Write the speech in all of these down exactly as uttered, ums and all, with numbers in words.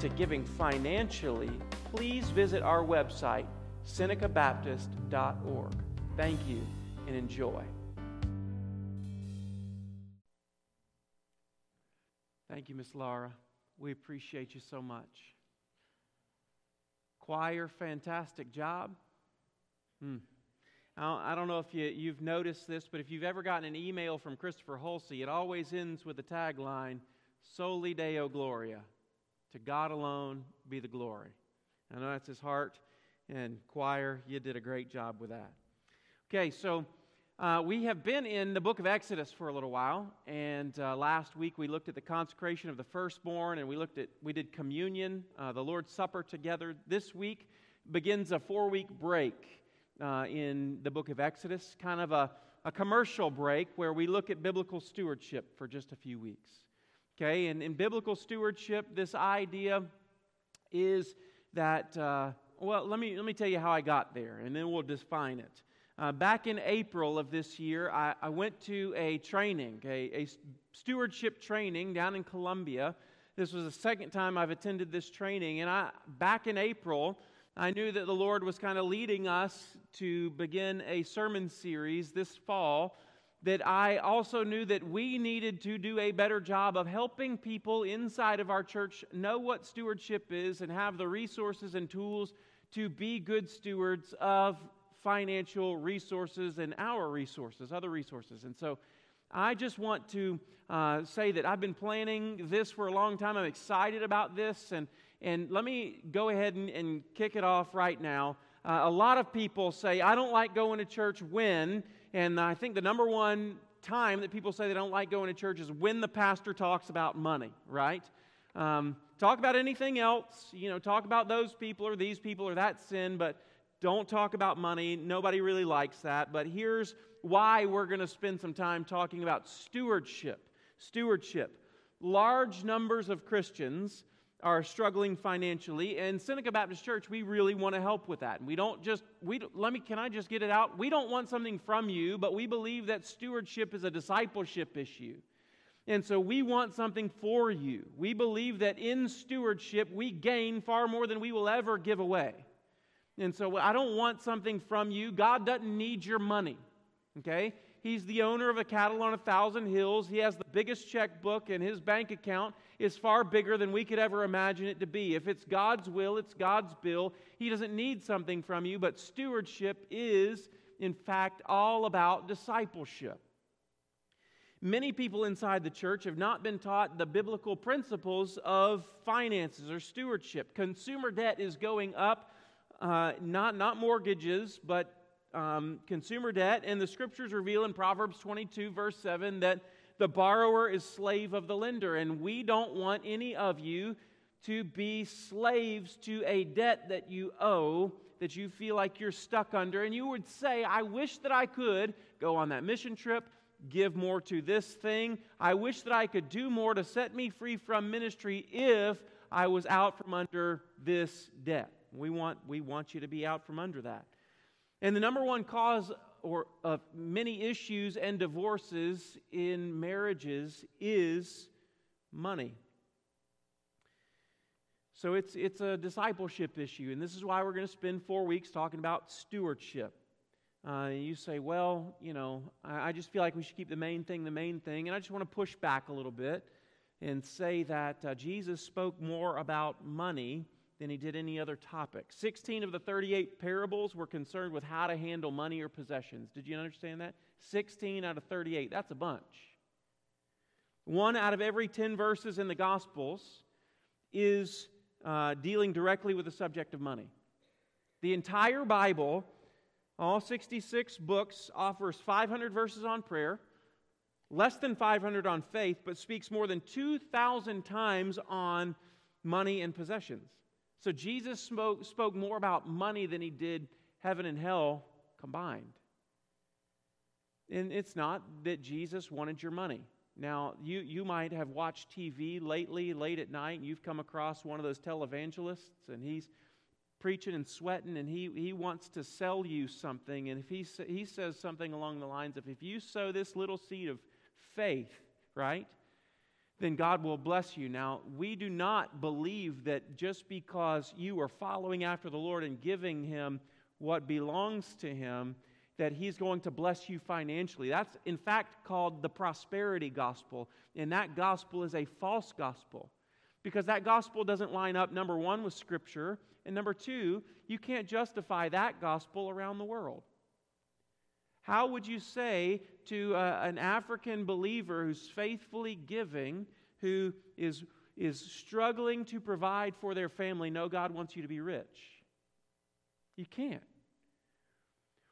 to giving financially, please visit our website, Seneca Baptist dot org. Thank you and enjoy. Thank you, Miss Laura. We appreciate you so much. Choir, fantastic job. Hmm. I don't know if you, you've noticed this, but if you've ever gotten an email from Christopher Hulsey, it always ends with the tagline, Soli Deo Gloria, to God alone be the glory. I know that's his heart, and choir, you did a great job with that. Okay, so uh, we have been in the book of Exodus for a little while, and uh, last week we looked at the consecration of the firstborn, and we looked at, we did communion, uh, the Lord's Supper together. This week begins a four-week break. Uh, in the book of Exodus, kind of a, a commercial break where we look at biblical stewardship for just a few weeks. Okay, and in biblical stewardship, this idea is that, uh, well, let me let me tell you how I got there, and then we'll define it. Uh, back in April of this year, I, I went to a training, a, a stewardship training down in Columbia. This was the second time I've attended this training, and I back in April, I knew that the Lord was kind of leading us to begin a sermon series this fall, that I also knew that we needed to do a better job of helping people inside of our church know what stewardship is and have the resources and tools to be good stewards of financial resources and our resources, other resources. And so I just want to uh, say that I've been planning this for a long time. I'm excited about this, and And let me go ahead and, and kick it off right now. Uh, a lot of people say, I don't like going to church when, and I think the number one time that people say they don't like going to church is when the pastor talks about money, right? Um, talk about anything else, you know, talk about those people or these people or that sin, but don't talk about money. Nobody really likes that, but here's why we're going to spend some time talking about stewardship. Stewardship. Large numbers of Christians are struggling financially, and Seneca Baptist Church, we really want to help with that. And we don't just, we let me, can I just get it out? We don't want something from you, but we believe that stewardship is a discipleship issue. And so we want something for you. We believe that in stewardship, we gain far more than we will ever give away. And so I don't want something from you. God doesn't need your money, okay? He's the owner of a cattle on a thousand hills. He has the biggest checkbook, and his bank account is far bigger than we could ever imagine it to be. If it's God's will, it's God's bill. He doesn't need something from you, but stewardship is, in fact, all about discipleship. Many people inside the church have not been taught the biblical principles of finances or stewardship. Consumer debt is going up, uh, not, not mortgages, but Um, consumer debt, and the scriptures reveal in Proverbs twenty-two, verse seven, that the borrower is slave of the lender, and we don't want any of you to be slaves to a debt that you owe, that you feel like you're stuck under, and you would say, I wish that I could go on that mission trip, give more to this thing, I wish that I could do more to set me free from ministry if I was out from under this debt. We want, we want you to be out from under that. And the number one cause or of many issues and divorces in marriages is money. So it's it's a discipleship issue, and this is why we're going to spend four weeks talking about stewardship. Uh, you say, well, you know, I, I just feel like we should keep the main thing the main thing, and I just want to push back a little bit and say that uh, Jesus spoke more about money than he did any other topic. sixteen of the thirty-eight parables were concerned with how to handle money or possessions. Did you understand that? sixteen out of thirty-eight. That's a bunch. One out of every ten verses in the Gospels is uh, dealing directly with the subject of money. The entire Bible, all sixty-six books, offers five hundred verses on prayer, less than five hundred on faith, but speaks more than two thousand times on money and possessions. So Jesus spoke, spoke more about money than he did heaven and hell combined. And it's not that Jesus wanted your money. Now, you, you might have watched T V lately, late at night, and you've come across one of those televangelists, and he's preaching and sweating, and he, he wants to sell you something. And if he he says something along the lines of, if you sow this little seed of faith, right, then God will bless you. Now, we do not believe that just because you are following after the Lord and giving him what belongs to him, that he's going to bless you financially. That's, in fact, called the prosperity gospel. And that gospel is a false gospel, because that gospel doesn't line up, number one, with Scripture, and number two, you can't justify that gospel around the world. How would you say to uh, an African believer who's faithfully giving, who is, is struggling to provide for their family, no, God wants you to be rich? You can't.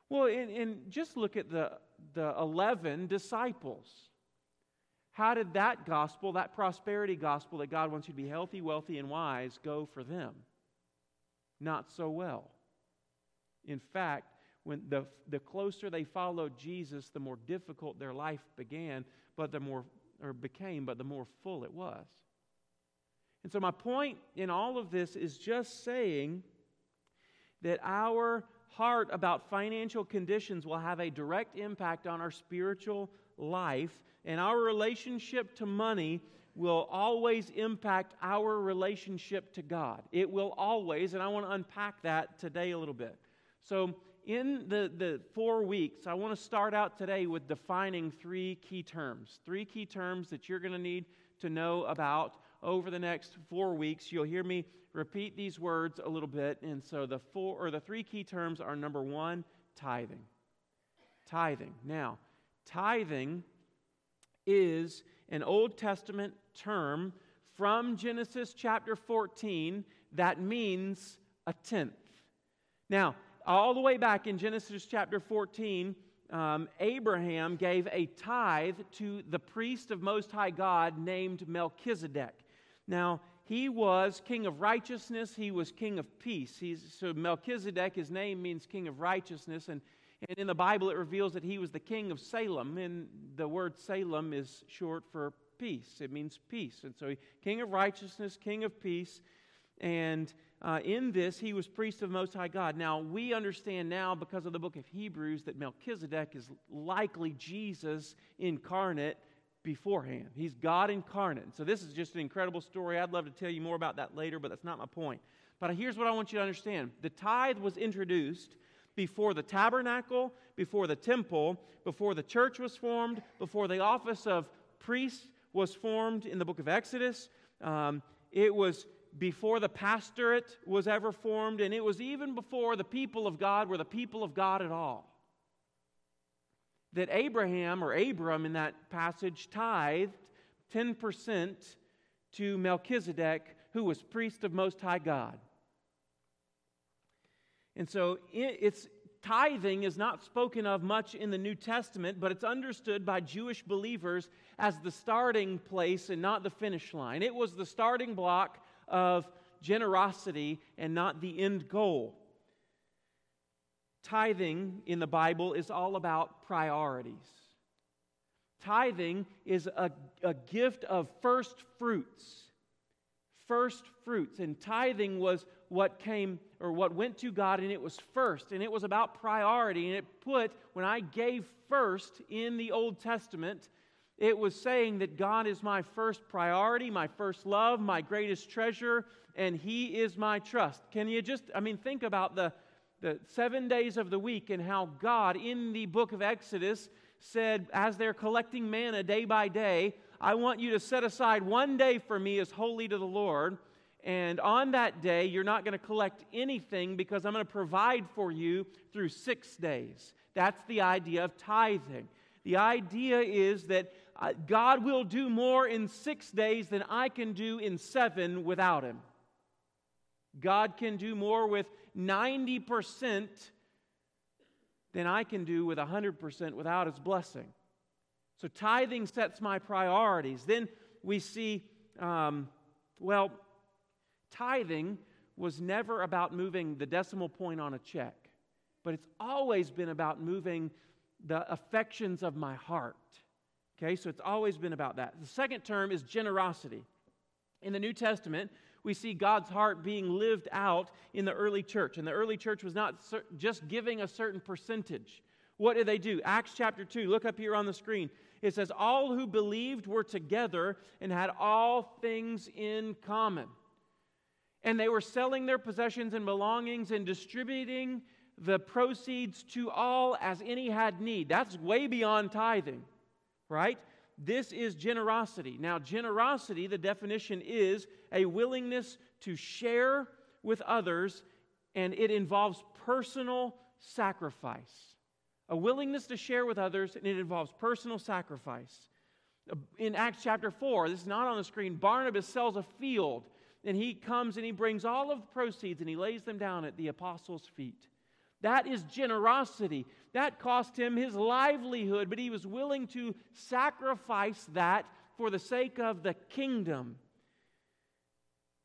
Well, and, and just look at the, the eleven disciples. How did that gospel, that prosperity gospel that God wants you to be healthy, wealthy, and wise, go for them? Not so well. In fact, when the, the closer they followed Jesus, the more difficult their life began, but the more or became, but the more full it was. And so my point in all of this is just saying that our heart about financial conditions will have a direct impact on our spiritual life, and our relationship to money will always impact our relationship to God. It will always, and I want to unpack that today a little bit. So in the, the four weeks, I want to start out today with defining three key terms, three key terms that you're going to need to know about over the next four weeks. You'll hear me repeat these words a little bit, and so the four or the three key terms are, number one, tithing. Tithing. Now, tithing is an Old Testament term from Genesis chapter fourteen that means a tenth. Now, all the way back in Genesis chapter fourteen, um, Abraham gave a tithe to the priest of Most High God named Melchizedek. Now, he was king of righteousness. He was king of peace. He's, so Melchizedek, his name means king of righteousness. And, and in the Bible, it reveals that he was the king of Salem. And the word Salem is short for peace. It means peace. And so he, king of righteousness, king of peace. And uh, in this, he was priest of Most High God. Now, we understand now because of the book of Hebrews that Melchizedek is likely Jesus incarnate beforehand. He's God incarnate. So this is just an incredible story. I'd love to tell you more about that later, but that's not my point. But here's what I want you to understand. The tithe was introduced before the tabernacle, before the temple, before the church was formed, before the office of priest was formed in the book of Exodus. Um, it was before the pastorate was ever formed, and it was even before the people of God were the people of God at all. That Abraham, or Abram in that passage, tithed ten percent to Melchizedek, who was priest of Most High God. And so it's tithing is not spoken of much in the New Testament, but it's understood by Jewish believers as the starting place and not the finish line. It was the starting block of generosity and not the end goal. Tithing in the Bible is all about priorities. Tithing is a, a gift of first fruits. First fruits. And tithing was what came or what went to God, and it was first. And it was about priority. And it put, when I gave first in the Old Testament, it was saying that God is my first priority, my first love, my greatest treasure, and He is my trust. Can you just, I mean, think about the The seven days of the week, and how God in the book of Exodus said, as they're collecting manna day by day, I want you to set aside one day for me as holy to the Lord, and on that day you're not going to collect anything because I'm going to provide for you through six days. That's the idea of tithing. The idea is that God will do more in six days than I can do in seven without Him. God can do more with ninety percent than I can do with one hundred percent without His blessing. So tithing sets my priorities. Then we see, um, well, tithing was never about moving the decimal point on a check, but it's always been about moving the affections of my heart. Okay, so it's always been about that. The second term is generosity. In the New Testament, we see God's heart being lived out in the early church. And the early church was not just giving a certain percentage. What did they do? Acts chapter two, look up here on the screen. It says, all who believed were together and had all things in common. And they were selling their possessions and belongings and distributing the proceeds to all as any had need. That's way beyond tithing, right? This is generosity. Now, generosity, the definition is a willingness to share with others, and it involves personal sacrifice. A willingness to share with others, and it involves personal sacrifice. In Acts chapter four, this is not on the screen, Barnabas sells a field, and he comes and he brings all of the proceeds, and he lays them down at the apostles' feet. That is generosity. That cost him his livelihood, but he was willing to sacrifice that for the sake of the kingdom.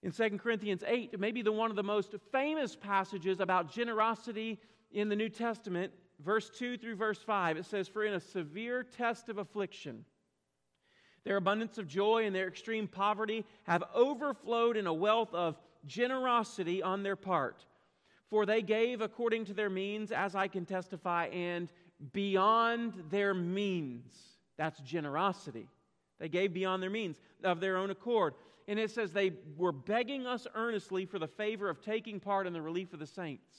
In Second Corinthians eight, maybe the one of the most famous passages about generosity in the New Testament, verse two through verse five, it says, for in a severe test of affliction, their abundance of joy and their extreme poverty have overflowed in a wealth of generosity on their part. For they gave according to their means, as I can testify, and beyond their means. That's generosity. They gave beyond their means, of their own accord. And it says they were begging us earnestly for the favor of taking part in the relief of the saints.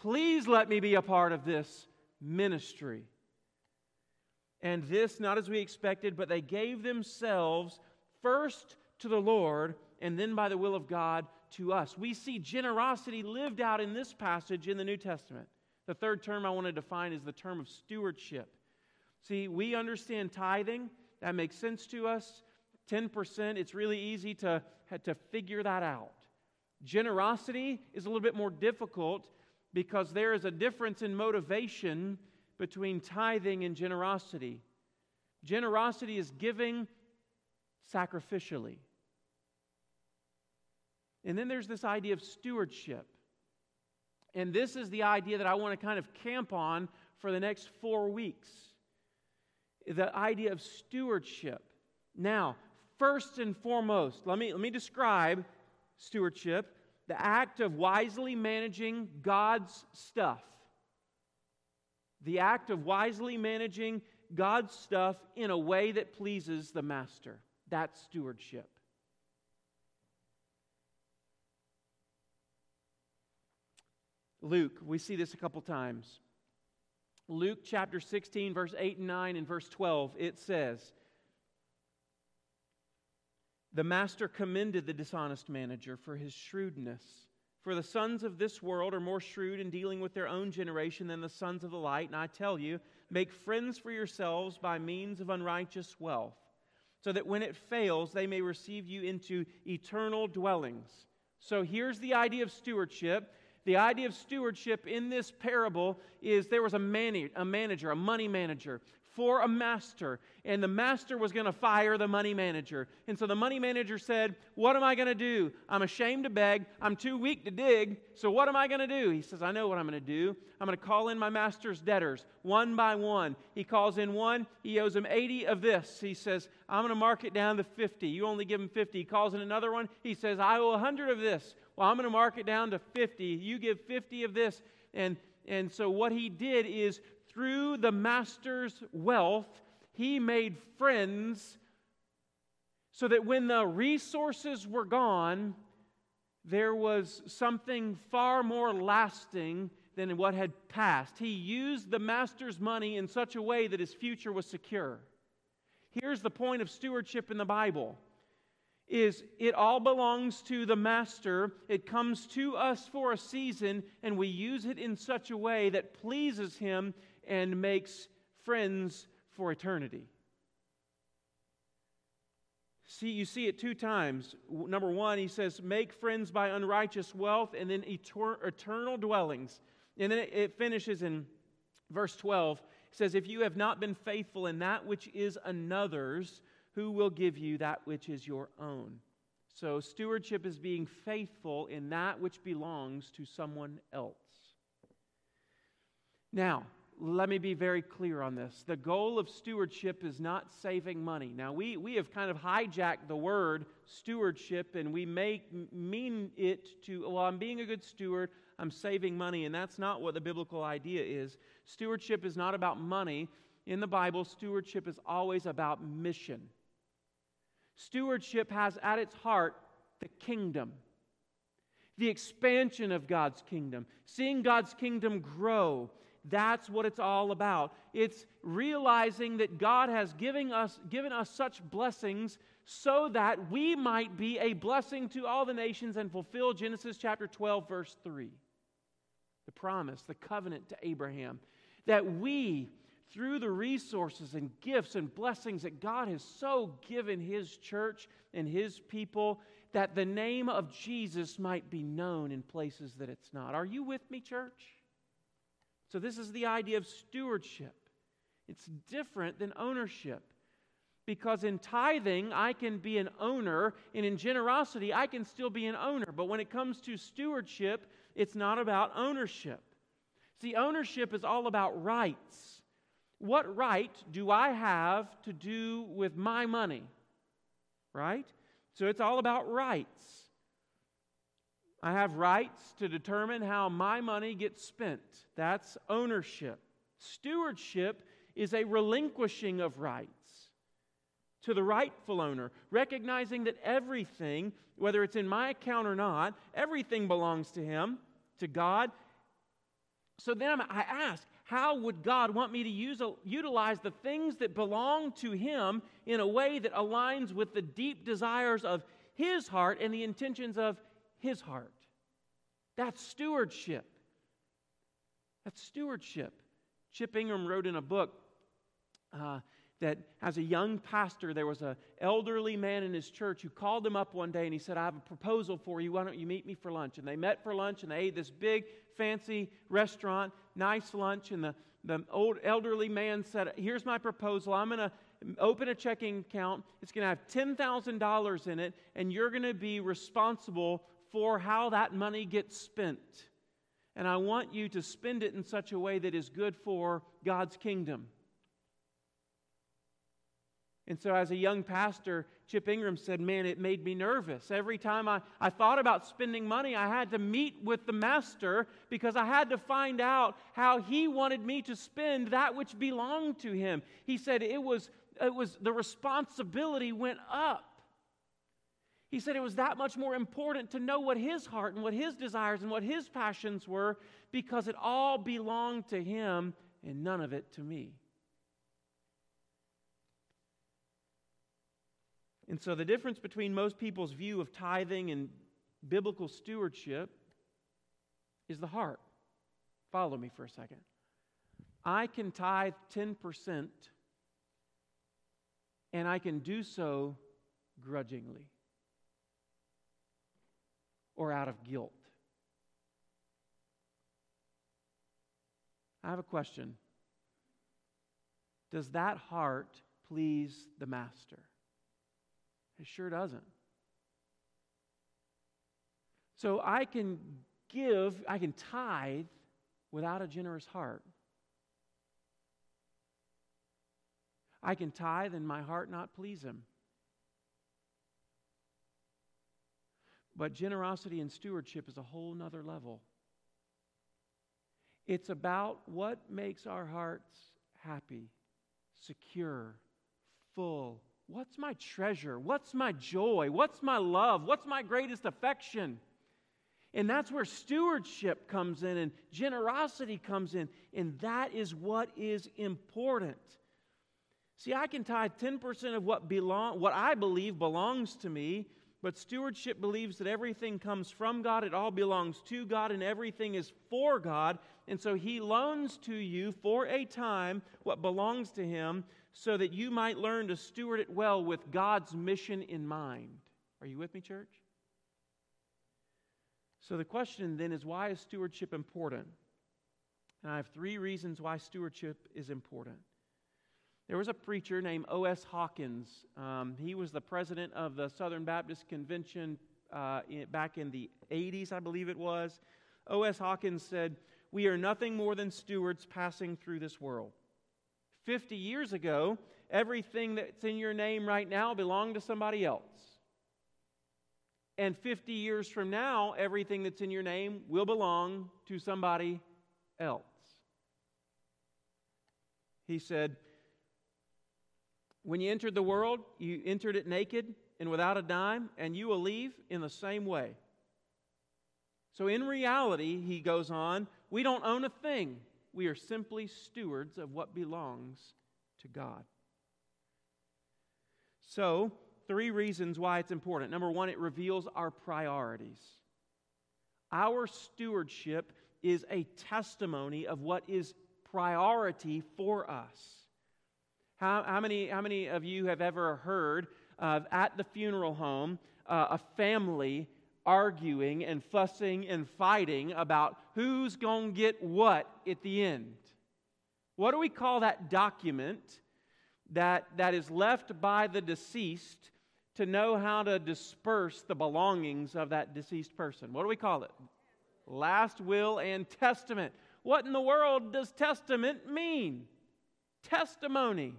Please let me be a part of this ministry. And this, not as we expected, but they gave themselves first to the Lord, and then by the will of God to us. We see generosity lived out in this passage in the New Testament. The third term I want to define is the term of stewardship. See, we understand tithing. That makes sense to us. ten percent, it's really easy to, to figure that out. Generosity is a little bit more difficult because there is a difference in motivation between tithing and generosity. Generosity is giving sacrificially. And then there's this idea of stewardship. And this is the idea that I want to kind of camp on for the next four weeks. The idea of stewardship. Now, first and foremost, let me, let me describe stewardship. The act of wisely managing God's stuff. The act of wisely managing God's stuff in a way that pleases the master. That's stewardship. Luke, we see this a couple times. Luke chapter sixteen, verse eight and nine, and verse twelve, it says, the master commended the dishonest manager for his shrewdness. For the sons of this world are more shrewd in dealing with their own generation than the sons of the light. And I tell you, make friends for yourselves by means of unrighteous wealth, so that when it fails, they may receive you into eternal dwellings. So here's the idea of stewardship. The idea of stewardship in this parable is there was a, man- a manager, a money manager, for a master. And the master was going to fire the money manager. And so the money manager said, what am I going to do? I'm ashamed to beg. I'm too weak to dig. So what am I going to do? He says, I know what I'm going to do. I'm going to call in my master's debtors, one by one. He calls in one. He owes him eighty of this. He says, I'm going to mark it down to fifty. You only give him fifty. He calls in another one. He says, I owe one hundred of this. Well, I'm going to mark it down to fifty. You give fifty of this. And, and so what he did is, through the master's wealth, he made friends so that when the resources were gone, there was something far more lasting than what had passed. He used the master's money in such a way that his future was secure. Here's the point of stewardship in the Bible. Is it all belongs to the master, it comes to us for a season, and we use it in such a way that pleases him and makes friends for eternity. See, you see it two times. Number one, he says, make friends by unrighteous wealth, and then etern- eternal dwellings. And then it finishes in verse twelve. It says, if you have not been faithful in that which is another's, who will give you that which is your own? So stewardship is being faithful in that which belongs to someone else. Now, let me be very clear on this. The goal of stewardship is not saving money. Now, we, we have kind of hijacked the word stewardship, and we make mean it to, well, I'm being a good steward, I'm saving money, and that's not what the biblical idea is. Stewardship is not about money. In the Bible, stewardship is always about mission. Stewardship has at its heart the kingdom, the expansion of God's kingdom, seeing God's kingdom grow. That's what it's all about. It's realizing that God has given us, given us such blessings so that we might be a blessing to all the nations and fulfill Genesis chapter twelve, verse three. The promise, the covenant to Abraham, that we, through the resources and gifts and blessings that God has so given His church and His people, that the name of Jesus might be known in places that it's not. Are you with me, church? So this is the idea of stewardship. It's different than ownership, because in tithing, I can be an owner, and in generosity, I can still be an owner. But when it comes to stewardship, it's not about ownership. See, ownership is all about rights. What right do I have to do with my money? Right? So it's all about rights. I have rights to determine how my money gets spent. That's ownership. Stewardship is a relinquishing of rights to the rightful owner, recognizing that everything, whether it's in my account or not, everything belongs to him, to God. So then I ask, how would God want me to use, utilize the things that belong to Him in a way that aligns with the deep desires of His heart and the intentions of His heart? That's stewardship. That's stewardship. Chip Ingram wrote in a book uh, that as a young pastor, there was an elderly man in his church who called him up one day and he said, I have a proposal for you. Why don't you meet me for lunch? And they met for lunch and they ate this big, fancy restaurant, nice lunch. And the, the old elderly man said, here's my proposal. I'm going to open a checking account. It's going to have ten thousand dollars in it, and you're going to be responsible for how that money gets spent. And I want you to spend it in such a way that is good for God's kingdom. And so as a young pastor, Chip Ingram said, man, it made me nervous. Every time I, I thought about spending money, I had to meet with the master because I had to find out how he wanted me to spend that which belonged to him. He said it was, it was the responsibility went up. He said it was that much more important to know what his heart and what his desires and what his passions were, because it all belonged to him and none of it to me. And so the difference between most people's view of tithing and biblical stewardship is the heart. Follow me for a second. I can tithe ten percent and I can do so grudgingly, or out of guilt. I have a question. Does that heart please the master? It sure doesn't. So I can give, I can tithe without a generous heart. I can tithe and my heart not please him. But generosity and stewardship is a whole nother level. It's about what makes our hearts happy, secure, full. What's my treasure? What's my joy? What's my love? What's my greatest affection? And that's where stewardship comes in and generosity comes in. And that is what is important. See, I can tithe ten percent of what belong, what I believe belongs to me. But stewardship believes that everything comes from God, it all belongs to God, and everything is for God. And so He loans to you for a time what belongs to Him so that you might learn to steward it well with God's mission in mind. Are you with me, church? So the question then is, why is stewardship important? And I have three reasons why stewardship is important. There was a preacher named O S Hawkins. Um, he was the president of the Southern Baptist Convention uh, in, back in the eighties, I believe it was. O S Hawkins said, "We are nothing more than stewards passing through this world. Fifty years ago, everything that's in your name right now belonged to somebody else. And fifty years from now, everything that's in your name will belong to somebody else." He said, "When you entered the world, you entered it naked and without a dime, and you will leave in the same way." So in reality, he goes on, we don't own a thing. We are simply stewards of what belongs to God. So, three reasons why it's important. Number one, it reveals our priorities. Our stewardship is a testimony of what is priority for us. How, how many, how many of you have ever heard of, at the funeral home, uh, a family arguing and fussing and fighting about who's going to get what at the end? What do we call that document that, that is left by the deceased to know how to disperse the belongings of that deceased person? What do we call it? Last will and testament. What in the world does testament mean? Testimony.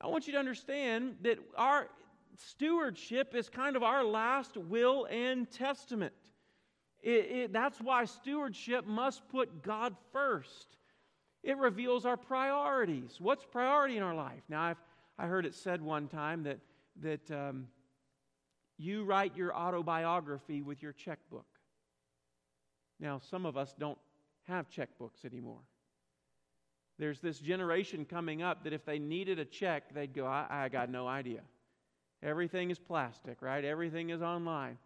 I want you to understand that our stewardship is kind of our last will and testament. It, it, that's why stewardship must put God first. It reveals our priorities. What's priority in our life? Now, I've, I heard it said one time that, that um, you write your autobiography with your checkbook. Now, some of us don't have checkbooks anymore. There's this generation coming up that if they needed a check, they'd go, I, I got no idea. Everything is plastic, right? Everything is online.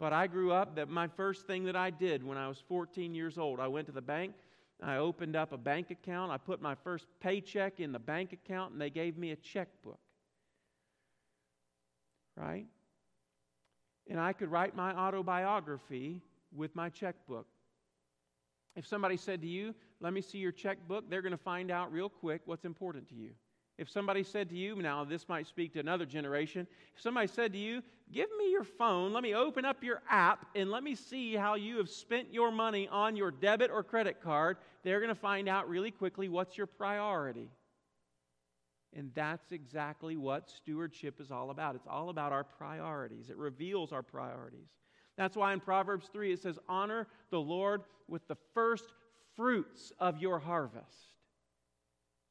But I grew up that my first thing that I did when I was fourteen years old, I went to the bank, I opened up a bank account, I put my first paycheck in the bank account, and they gave me a checkbook, right? And I could write my autobiography with my checkbook. If somebody said to you, let me see your checkbook, they're going to find out real quick what's important to you. If somebody said to you, now this might speak to another generation, if somebody said to you, give me your phone, let me open up your app, and let me see how you have spent your money on your debit or credit card, they're going to find out really quickly what's your priority. And that's exactly what stewardship is all about. It's all about our priorities. It reveals our priorities. That's why in Proverbs three it says, honor the Lord with the first fruits of your harvest.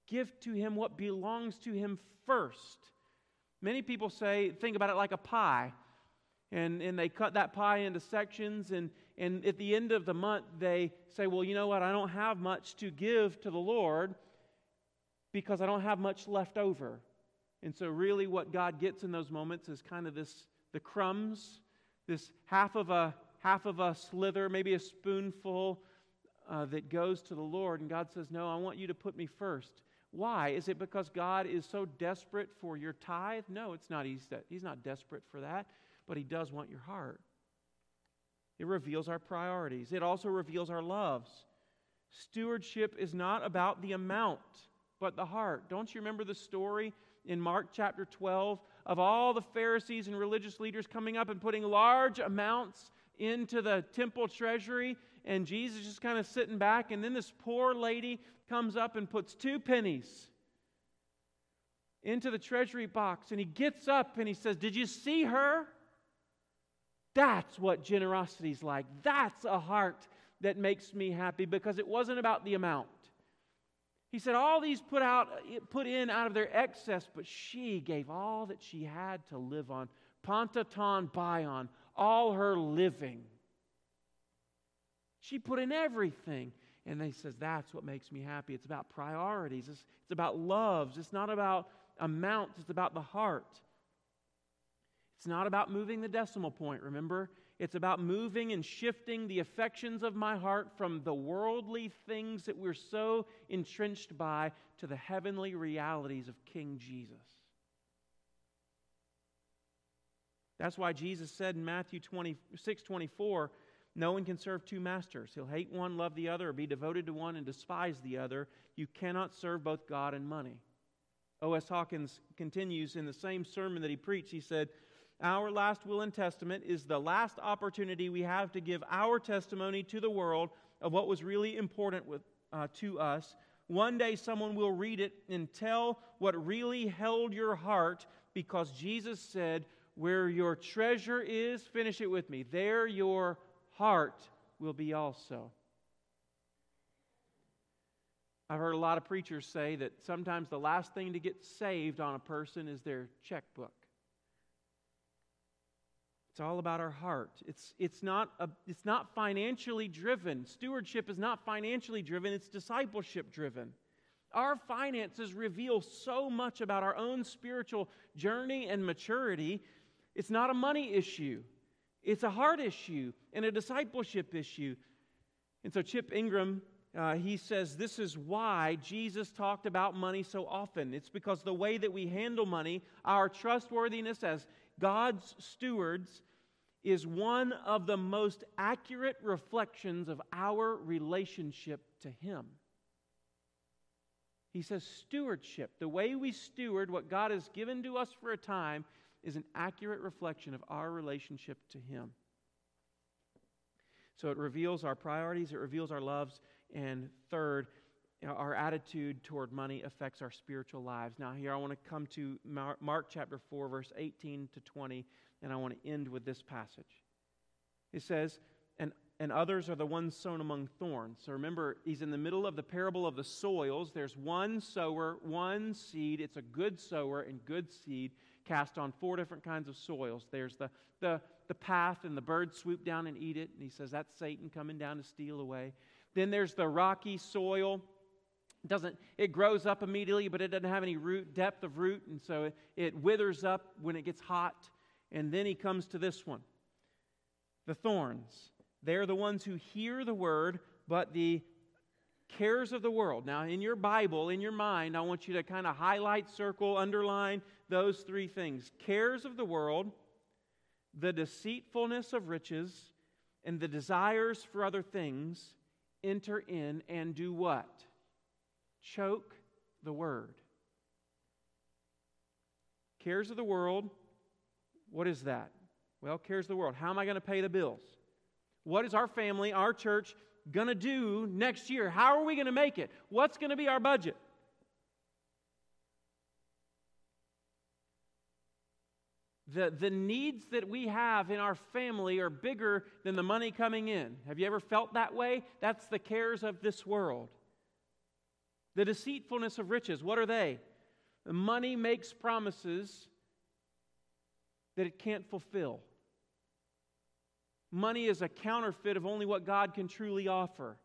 Give to Him what belongs to Him first. Many people say, think about it like a pie. And, and they cut that pie into sections. And, and at the end of the month, they say, well, you know what? I don't have much to give to the Lord because I don't have much left over. And so really what God gets in those moments is kind of this, the crumbs, this half of a, half of a slither, maybe a spoonful uh, that goes to the Lord. And God says, no, I want you to put me first. Why? Is it because God is so desperate for your tithe? No, it's not. He's, he's not desperate for that, but He does want your heart. It reveals our priorities. It also reveals our loves. Stewardship is not about the amount, but the heart. Don't you remember the story in Mark chapter twelve of all the Pharisees and religious leaders coming up and putting large amounts into the temple treasury, and Jesus just kind of sitting back, and then this poor lady comes up and puts two pennies into the treasury box, and He gets up and He says, did you see her? That's what generosity's like. That's a heart that makes me happy, because it wasn't about the amount. He said, all these put out, put in out of their excess, but she gave all that she had to live on, panta ton bion, all her living. She put in everything. And he says, that's what makes me happy. It's about priorities. It's, it's about loves. It's not about amounts. It's about the heart. It's not about moving the decimal point, remember? It's about moving and shifting the affections of my heart from the worldly things that we're so entrenched by to the heavenly realities of King Jesus. That's why Jesus said in Matthew six twenty-four, No one can serve two masters. He'll hate one, love the other, or be devoted to one and despise the other. You cannot serve both God and money. O S Hawkins continues in the same sermon that he preached. He said, our last will and testament is the last opportunity we have to give our testimony to the world of what was really important with, uh, to us. One day someone will read it and tell what really held your heart, because Jesus said, where your treasure is, finish it with me, there your heart will be also. I've heard a lot of preachers say that sometimes the last thing to get saved on a person is their checkbook. It's all about our heart. It's, it's, not a, it's not financially driven. Stewardship is not financially driven. It's discipleship driven. Our finances reveal so much about our own spiritual journey and maturity. It's not a money issue. It's a heart issue and a discipleship issue. And so Chip Ingram, uh, he says this is why Jesus talked about money so often. It's because the way that we handle money, our trustworthiness as God's stewards, is one of the most accurate reflections of our relationship to Him. He says stewardship, the way we steward what God has given to us for a time, is an accurate reflection of our relationship to Him. So it reveals our priorities, it reveals our loves, and third, our attitude toward money affects our spiritual lives. Now here I want to come to Mark chapter four, verse eighteen to twenty, and I want to end with this passage. It says, and, and others are the ones sown among thorns. So remember, he's in the middle of the parable of the soils. There's one sower, one seed. It's a good sower and good seed cast on four different kinds of soils. There's the, the, the path, and the birds swoop down and eat it. And he says, that's Satan coming down to steal away. Then there's the rocky soil. Doesn't it grows up immediately, but it doesn't have any root depth of root, and so it, it withers up when it gets hot. And then he comes to this one, the thorns. They're the ones who hear the word, but the cares of the world. Now, in your Bible, in your mind, I want you to kind of highlight, circle, underline those three things: cares of the world, the deceitfulness of riches, and the desires for other things enter in and do what? Choke the word. Cares of the world, what is that? Well, cares of the world. How am I going to pay the bills? What is our family, our church, going to do next year? How are we going to make it? What's going to be our budget? The, the needs that we have in our family are bigger than the money coming in. Have you ever felt that way? That's the cares of this world. The deceitfulness of riches, what are they? Money makes promises that it can't fulfill. Money is a counterfeit of only what God can truly offer.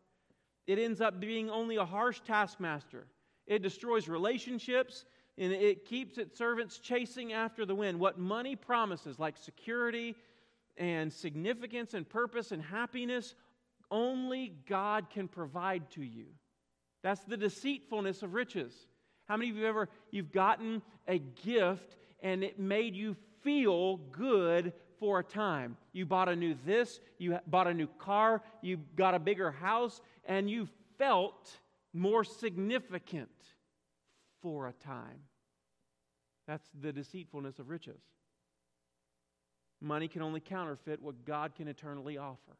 It ends up being only a harsh taskmaster. It destroys relationships, and it keeps its servants chasing after the wind. What money promises, like security and significance and purpose and happiness, only God can provide to you. That's the deceitfulness of riches. How many of you ever, you've gotten a gift and it made you feel good for a time? You bought a new this, you bought a new car, you got a bigger house, and you felt more significant for a time. That's the deceitfulness of riches. Money can only counterfeit what God can eternally offer.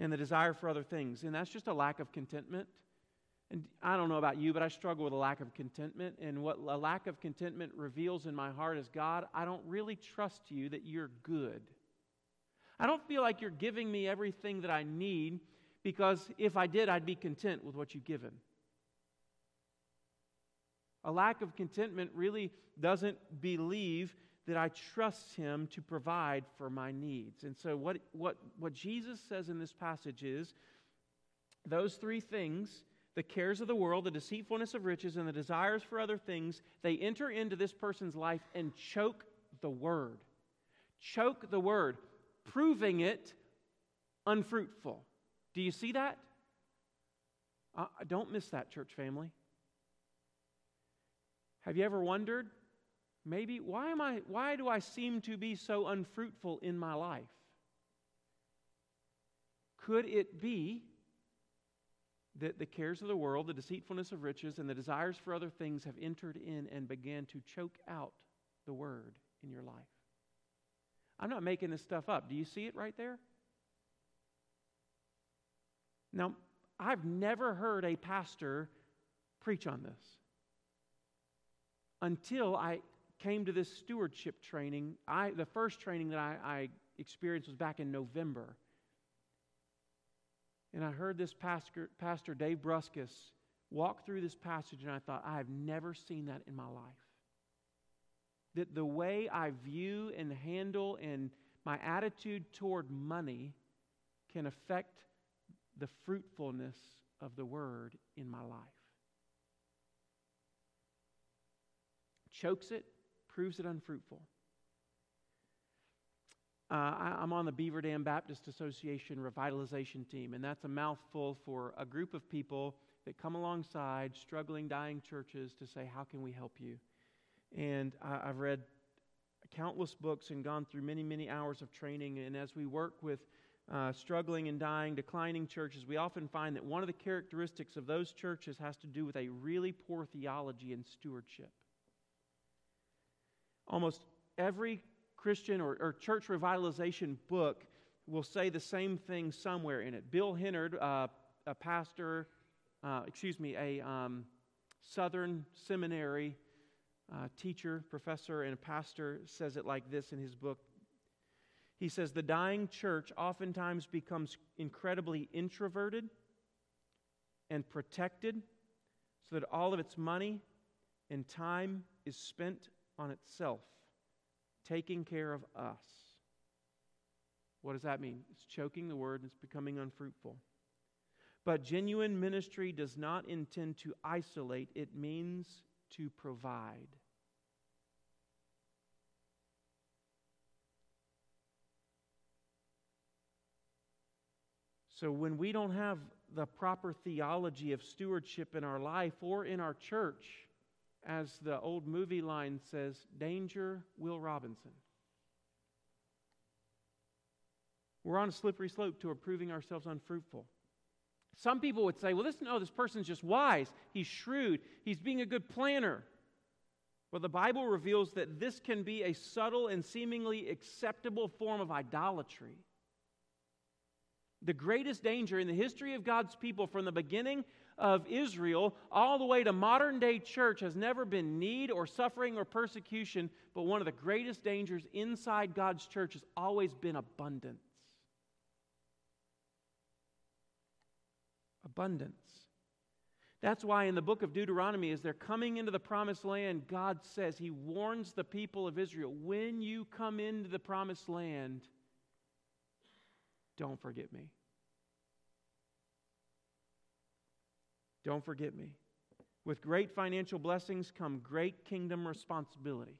And the desire for other things. And that's just a lack of contentment. And I don't know about you, but I struggle with a lack of contentment. And what a lack of contentment reveals in my heart is, God, I don't really trust you that you're good. I don't feel like you're giving me everything that I need, because if I did, I'd be content with what you've given. A lack of contentment really doesn't believe that I trust Him to provide for my needs. And so what, what, what Jesus says in this passage is those three things, the cares of the world, the deceitfulness of riches, and the desires for other things, they enter into this person's life and choke the word. Choke the word, proving it unfruitful. Do you see that? Uh, don't miss that, church family. Have you ever wondered, Maybe, why am I? Why do I seem to be so unfruitful in my life? could it be that the cares of the world, the deceitfulness of riches, and the desires for other things have entered in and began to choke out the word in your life? I'm not making this stuff up. Do you see it right there? Now, I've never heard a pastor preach on this until I came to this stewardship training. I the first training that I, I experienced was back in November. And I heard this pastor, pastor Dave Bruskus walk through this passage, and I thought, I have never seen that in my life. That the way I view and handle and my attitude toward money can affect the fruitfulness of the word in my life. Chokes it, proves it unfruitful. Uh, I, I'm on the Beaver Dam Baptist Association revitalization team, and that's a mouthful for a group of people that come alongside struggling, dying churches to say, how can we help you? And I, I've read countless books and gone through many, many hours of training, and as we work with Uh, struggling and dying, declining churches, we often find that one of the characteristics of those churches has to do with a really poor theology and stewardship. Almost every Christian or, or church revitalization book will say the same thing somewhere in it. Bill Henard, uh, a pastor, uh, excuse me, a um, Southern seminary uh, teacher, professor, and a pastor says it like this in his book. He says, the dying church oftentimes becomes incredibly introverted and protected so that all of its money and time is spent on itself, taking care of us. What does that mean? It's choking the word and it's becoming unfruitful. But genuine ministry does not intend to isolate. It means to provide. So when we don't have the proper theology of stewardship in our life or in our church, as the old movie line says, danger, Will Robinson. We're on a slippery slope to proving ourselves unfruitful. Some people would say, well, this, no, this person's just wise. He's shrewd. He's being a good planner. Well, the Bible reveals that this can be a subtle and seemingly acceptable form of idolatry. The greatest danger in the history of God's people from the beginning of Israel all the way to modern day church has never been need or suffering or persecution, but one of the greatest dangers inside God's church has always been abundance. Abundance. That's why in the book of Deuteronomy, as they're coming into the promised land, God says, He warns the people of Israel, when you come into the promised land, don't forget me. Don't forget me. With great financial blessings come great kingdom responsibility.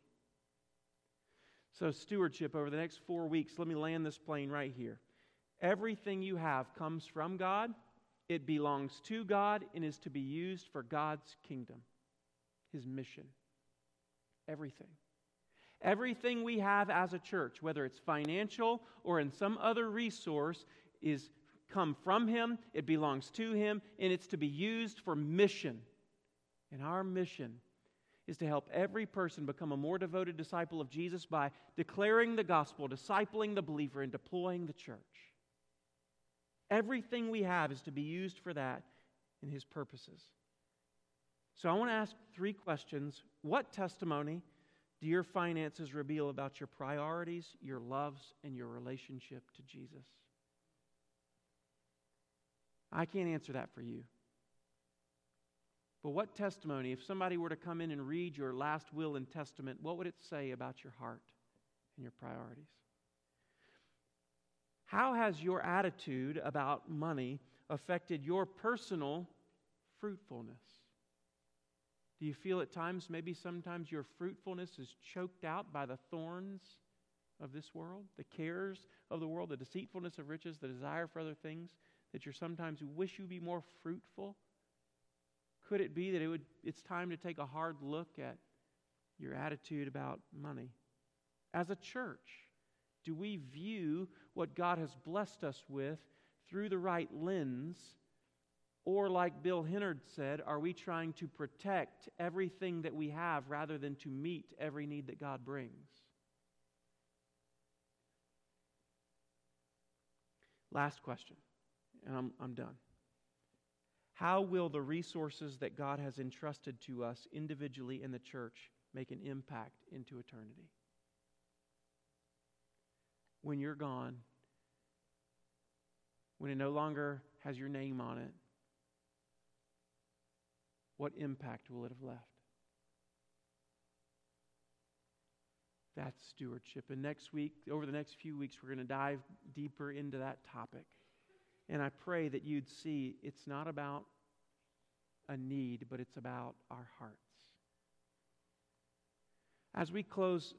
So stewardship over the next four weeks, let me land this plane right here. Everything you have comes from God, it belongs to God, and is to be used for God's kingdom, His mission. Everything. Everything we have as a church, whether it's financial or in some other resource, is come from Him, it belongs to Him, and it's to be used for mission. And our mission is to help every person become a more devoted disciple of Jesus by declaring the gospel, discipling the believer, and deploying the church. Everything we have is to be used for that in His purposes. So I want to ask three questions. What testimony do your finances reveal about your priorities, your loves, and your relationship to Jesus? I can't answer that for you. But what testimony, if somebody were to come in and read your last will and testament, what would it say about your heart and your priorities? How has your attitude about money affected your personal fruitfulness? Do you feel at times, maybe sometimes your fruitfulness is choked out by the thorns of this world, the cares of the world, the deceitfulness of riches, the desire for other things, that you're sometimes wish you'd be more fruitful? Could it be that it would? It's time to take a hard look at your attitude about money? As a church, do we view what God has blessed us with through the right lens? Or, like Bill Henard said, are we trying to protect everything that we have rather than to meet every need that God brings? Last question, and I'm, I'm done. How will the resources that God has entrusted to us individually in the church make an impact into eternity? When you're gone, when it no longer has your name on it, what impact will it have left? That's stewardship. And next week, over the next few weeks, we're going to dive deeper into that topic. And I pray that you'd see it's not about a need, but it's about our hearts. As we close,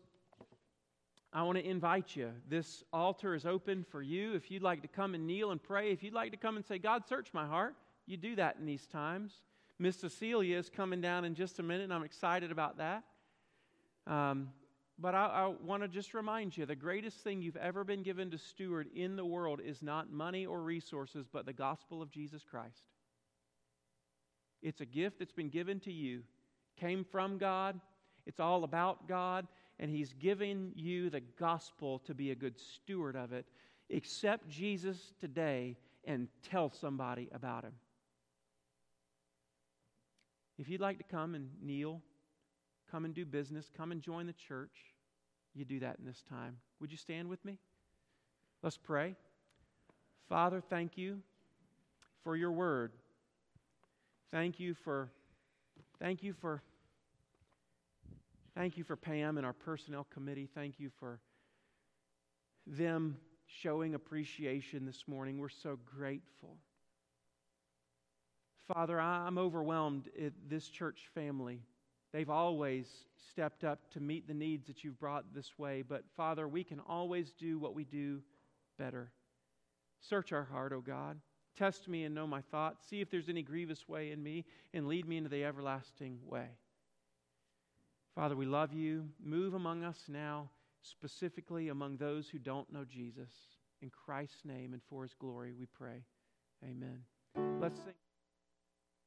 I want to invite you. This altar is open for you. If you'd like to come and kneel and pray, if you'd like to come and say, God, search my heart, you do that in these times. Miss Cecilia is coming down in just a minute, and I'm excited about that. Um, but I, I want to just remind you, the greatest thing you've ever been given to steward in the world is not money or resources, but the gospel of Jesus Christ. It's a gift that's been given to you, came from God, it's all about God, and He's given you the gospel to be a good steward of it. Accept Jesus today and tell somebody about Him. If you'd like to come and kneel, come and do business, come and join the church, you do that in this time. Would you stand with me? Let's pray. Father, thank you for your word. Thank you for, thank you for, thank you for Pam and our personnel committee. Thank you for them showing appreciation this morning. We're so grateful. Father, I'm overwhelmed at this church family. They've always stepped up to meet the needs that you've brought this way. But, Father, we can always do what we do better. Search our heart, O God. Test me and know my thoughts. See if there's any grievous way in me and lead me into the everlasting way. Father, we love you. Move among us now, specifically among those who don't know Jesus. In Christ's name and for His glory, we pray. Amen. Let's sing.